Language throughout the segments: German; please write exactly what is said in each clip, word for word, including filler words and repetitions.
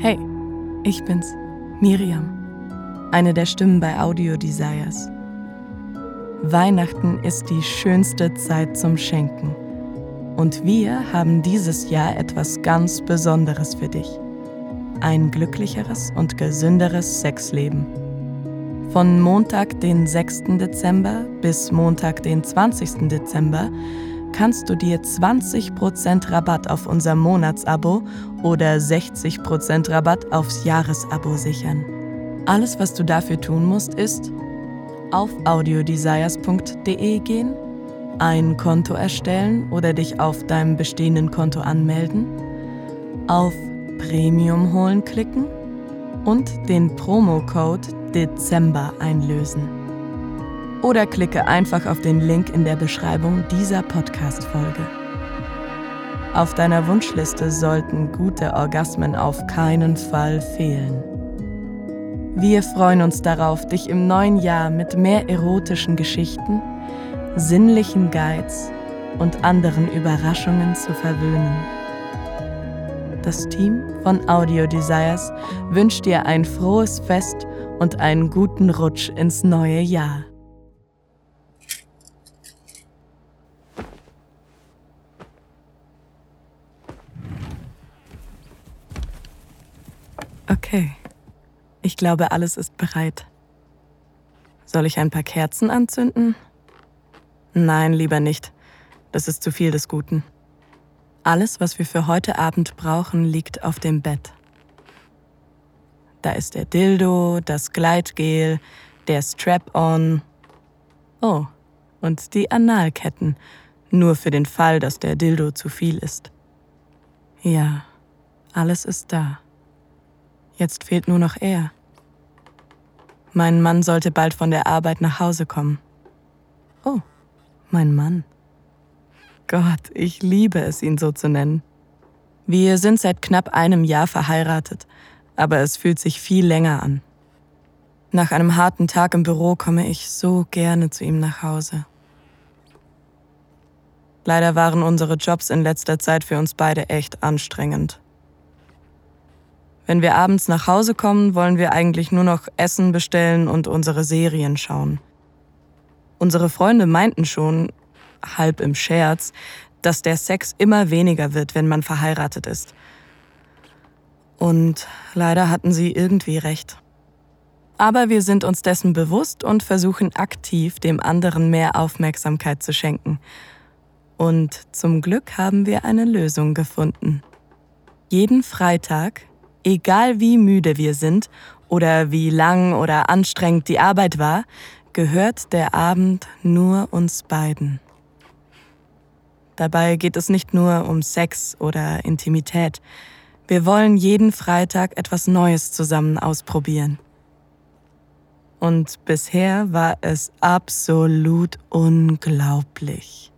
Hey, ich bin's, Miriam, eine der Stimmen bei Audio Desires. Weihnachten ist die schönste Zeit zum Schenken. Und wir haben dieses Jahr etwas ganz Besonderes für dich. Ein glücklicheres und gesünderes Sexleben. Von Montag, den sechsten Dezember bis Montag, den zwanzigsten Dezember kannst du dir zwanzig Prozent Rabatt auf unser Monatsabo oder sechzig Prozent Rabatt aufs Jahresabo sichern. Alles, was du dafür tun musst, ist auf audio desires punkt de gehen, ein Konto erstellen oder dich auf deinem bestehenden Konto anmelden, auf Premium holen klicken und den Promocode Dezember einlösen. Oder klicke einfach auf den Link in der Beschreibung dieser Podcast-Folge. Auf deiner Wunschliste sollten gute Orgasmen auf keinen Fall fehlen. Wir freuen uns darauf, dich im neuen Jahr mit mehr erotischen Geschichten, sinnlichen Guides und anderen Überraschungen zu verwöhnen. Das Team von Audio Desires wünscht dir ein frohes Fest und einen guten Rutsch ins neue Jahr. Okay, ich glaube, alles ist bereit. Soll ich ein paar Kerzen anzünden? Nein, lieber nicht. Das ist zu viel des Guten. Alles, was wir für heute Abend brauchen, liegt auf dem Bett. Da ist der Dildo, das Gleitgel, der Strap-on. Oh, und die Analketten. Nur für den Fall, dass der Dildo zu viel ist. Ja, alles ist da. Jetzt fehlt nur noch er. Mein Mann sollte bald von der Arbeit nach Hause kommen. Oh, mein Mann. Gott, ich liebe es, ihn so zu nennen. Wir sind seit knapp einem Jahr verheiratet, aber es fühlt sich viel länger an. Nach einem harten Tag im Büro komme ich so gerne zu ihm nach Hause. Leider waren unsere Jobs in letzter Zeit für uns beide echt anstrengend. Wenn wir abends nach Hause kommen, wollen wir eigentlich nur noch Essen bestellen und unsere Serien schauen. Unsere Freunde meinten schon, halb im Scherz, dass der Sex immer weniger wird, wenn man verheiratet ist. Und leider hatten sie irgendwie recht. Aber wir sind uns dessen bewusst und versuchen aktiv, dem anderen mehr Aufmerksamkeit zu schenken. Und zum Glück haben wir eine Lösung gefunden. Jeden Freitag, egal wie müde wir sind oder wie lang oder anstrengend die Arbeit war, gehört der Abend nur uns beiden. Dabei geht es nicht nur um Sex oder Intimität. Wir wollen jeden Freitag etwas Neues zusammen ausprobieren. Und bisher war es absolut unglaublich.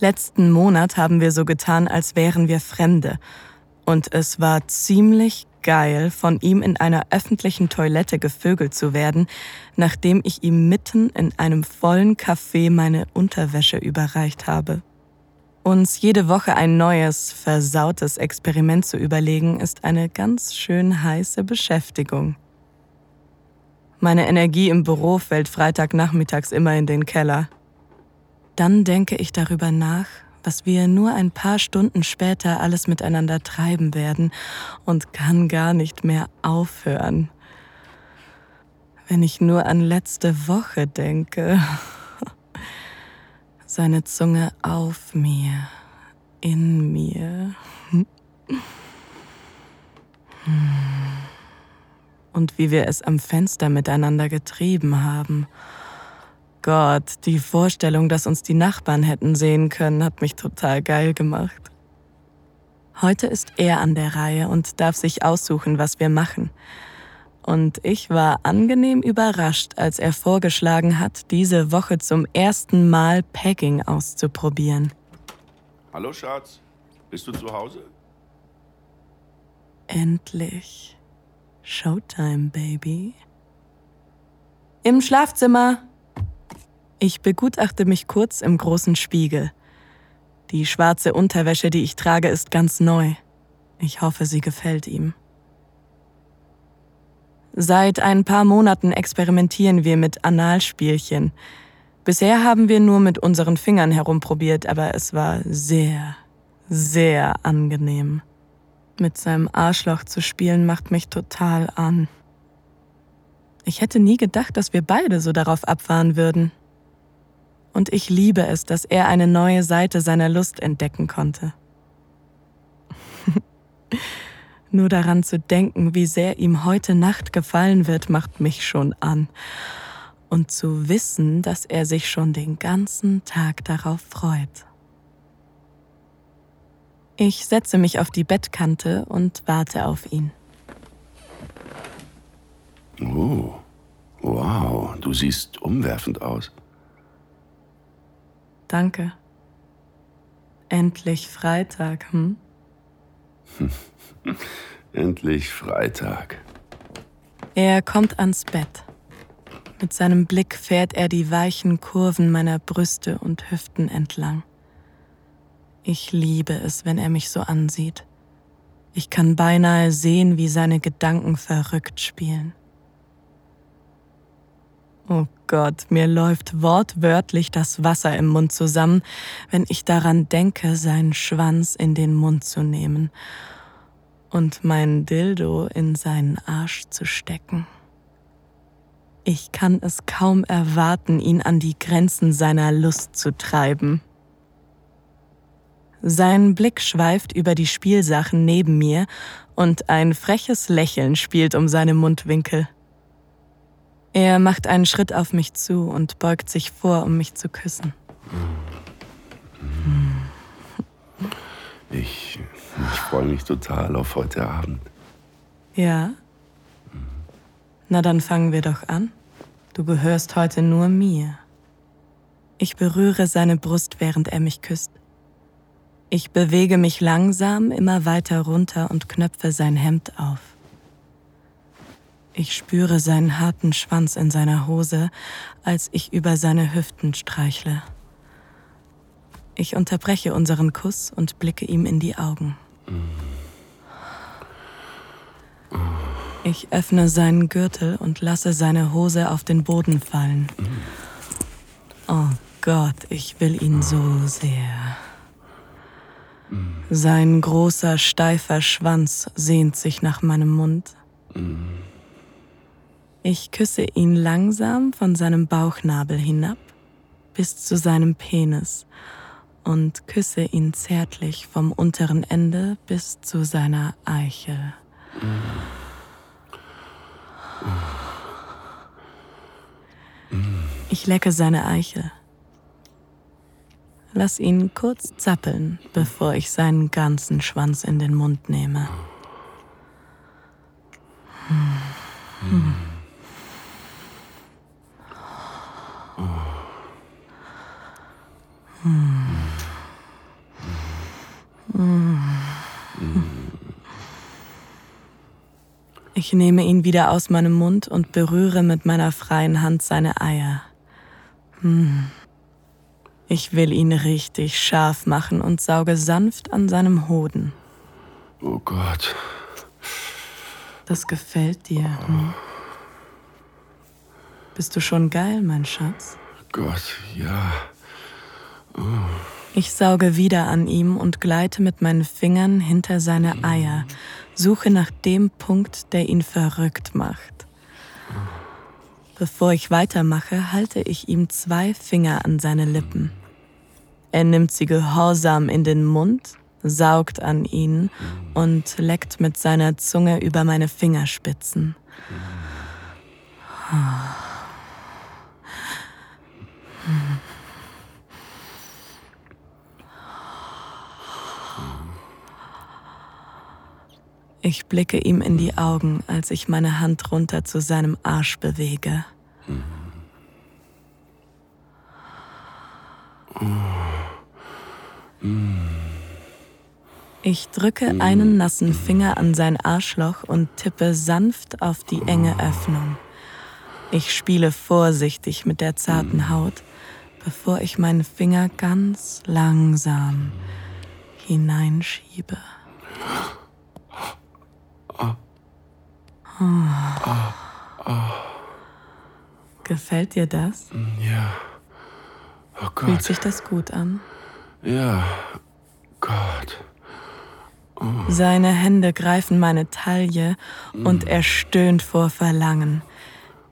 Letzten Monat haben wir so getan, als wären wir Fremde. Und es war ziemlich geil, von ihm in einer öffentlichen Toilette gevögelt zu werden, nachdem ich ihm mitten in einem vollen Café meine Unterwäsche überreicht habe. Uns jede Woche ein neues, versautes Experiment zu überlegen, ist eine ganz schön heiße Beschäftigung. Meine Energie im Büro fällt freitagnachmittags immer in den Keller. Dann denke ich darüber nach, was wir nur ein paar Stunden später alles miteinander treiben werden und kann gar nicht mehr aufhören. Wenn ich nur an letzte Woche denke. Seine Zunge auf mir, in mir. Und wie wir es am Fenster miteinander getrieben haben. Gott, die Vorstellung, dass uns die Nachbarn hätten sehen können, hat mich total geil gemacht. Heute ist er an der Reihe und darf sich aussuchen, was wir machen. Und ich war angenehm überrascht, als er vorgeschlagen hat, diese Woche zum ersten Mal Pegging auszuprobieren. Hallo Schatz, bist du zu Hause? Endlich. Showtime, Baby. Im Schlafzimmer. Ich begutachte mich kurz im großen Spiegel. Die schwarze Unterwäsche, die ich trage, ist ganz neu. Ich hoffe, sie gefällt ihm. Seit ein paar Monaten experimentieren wir mit Analspielchen. Bisher haben wir nur mit unseren Fingern herumprobiert, aber es war sehr, sehr angenehm. Mit seinem Arschloch zu spielen macht mich total an. Ich hätte nie gedacht, dass wir beide so darauf abfahren würden. Und ich liebe es, dass er eine neue Seite seiner Lust entdecken konnte. Nur daran zu denken, wie sehr ihm heute Nacht gefallen wird, macht mich schon an. Und zu wissen, dass er sich schon den ganzen Tag darauf freut. Ich setze mich auf die Bettkante und warte auf ihn. Oh, wow, du siehst umwerfend aus. Danke. Endlich Freitag, hm? Endlich Freitag. Er kommt ans Bett. Mit seinem Blick fährt er die weichen Kurven meiner Brüste und Hüften entlang. Ich liebe es, wenn er mich so ansieht. Ich kann beinahe sehen, wie seine Gedanken verrückt spielen. Oh Gott, mir läuft wortwörtlich das Wasser im Mund zusammen, wenn ich daran denke, seinen Schwanz in den Mund zu nehmen und meinen Dildo in seinen Arsch zu stecken. Ich kann es kaum erwarten, ihn an die Grenzen seiner Lust zu treiben. Sein Blick schweift über die Spielsachen neben mir und ein freches Lächeln spielt um seine Mundwinkel. Er macht einen Schritt auf mich zu und beugt sich vor, um mich zu küssen. Ich, ich freue mich total auf heute Abend. Ja? Na, dann fangen wir doch an. Du gehörst heute nur mir. Ich berühre seine Brust, während er mich küsst. Ich bewege mich langsam immer weiter runter und knöpfe sein Hemd auf. Ich spüre seinen harten Schwanz in seiner Hose, als ich über seine Hüften streichle. Ich unterbreche unseren Kuss und blicke ihm in die Augen. Ich öffne seinen Gürtel und lasse seine Hose auf den Boden fallen. Oh Gott, ich will ihn so sehr. Sein großer, steifer Schwanz sehnt sich nach meinem Mund. Ich küsse ihn langsam von seinem Bauchnabel hinab bis zu seinem Penis und küsse ihn zärtlich vom unteren Ende bis zu seiner Eichel. Ich lecke seine Eichel. Lass ihn kurz zappeln, bevor ich seinen ganzen Schwanz in den Mund nehme. Hm. Hm. Ich nehme ihn wieder aus meinem Mund und berühre mit meiner freien Hand seine Eier. Ich will ihn richtig scharf machen und sauge sanft an seinem Hoden. Oh Gott. Das gefällt dir. Hm? Bist du schon geil, mein Schatz? Gott, ja. Oh. Ich sauge wieder an ihm und gleite mit meinen Fingern hinter seine Eier, suche nach dem Punkt, der ihn verrückt macht. Bevor ich weitermache, halte ich ihm zwei Finger an seine Lippen. Er nimmt sie gehorsam in den Mund, saugt an ihnen und leckt mit seiner Zunge über meine Fingerspitzen. Hm. Ich blicke ihm in die Augen, als ich meine Hand runter zu seinem Arsch bewege. Ich drücke einen nassen Finger an sein Arschloch und tippe sanft auf die enge Öffnung. Ich spiele vorsichtig mit der zarten Haut, bevor ich meinen Finger ganz langsam hineinschiebe. Oh. Oh. Gefällt dir das? Ja. Oh Gott. Fühlt sich das gut an? Ja. Gott. Oh. Seine Hände greifen meine Taille und er stöhnt vor Verlangen.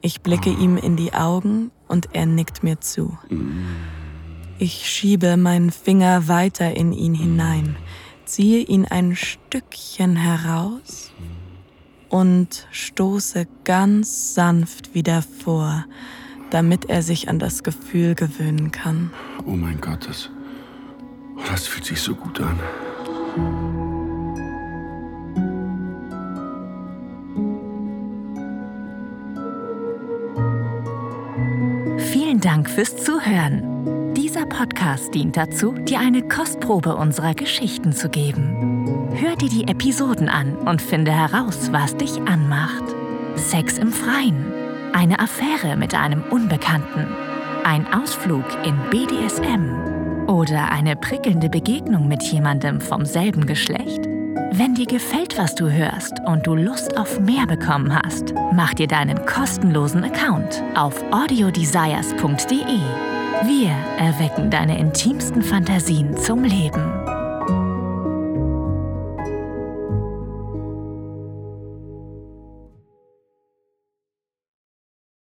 Ich blicke oh. ihm in die Augen und er nickt mir zu. Ich schiebe meinen Finger weiter in ihn hinein, ziehe ihn ein Stückchen heraus und stoße ganz sanft wieder vor, damit er sich an das Gefühl gewöhnen kann. Oh mein Gott, das, das fühlt sich so gut an. Vielen Dank fürs Zuhören. Dieser Podcast dient dazu, dir eine Kostprobe unserer Geschichten zu geben. Hör dir die Episoden an und finde heraus, was dich anmacht. Sex im Freien, eine Affäre mit einem Unbekannten, ein Ausflug in B D S M oder eine prickelnde Begegnung mit jemandem vom selben Geschlecht. Wenn dir gefällt, was du hörst und du Lust auf mehr bekommen hast, mach dir deinen kostenlosen Account auf audio desires punkt de. Wir erwecken deine intimsten Fantasien zum Leben.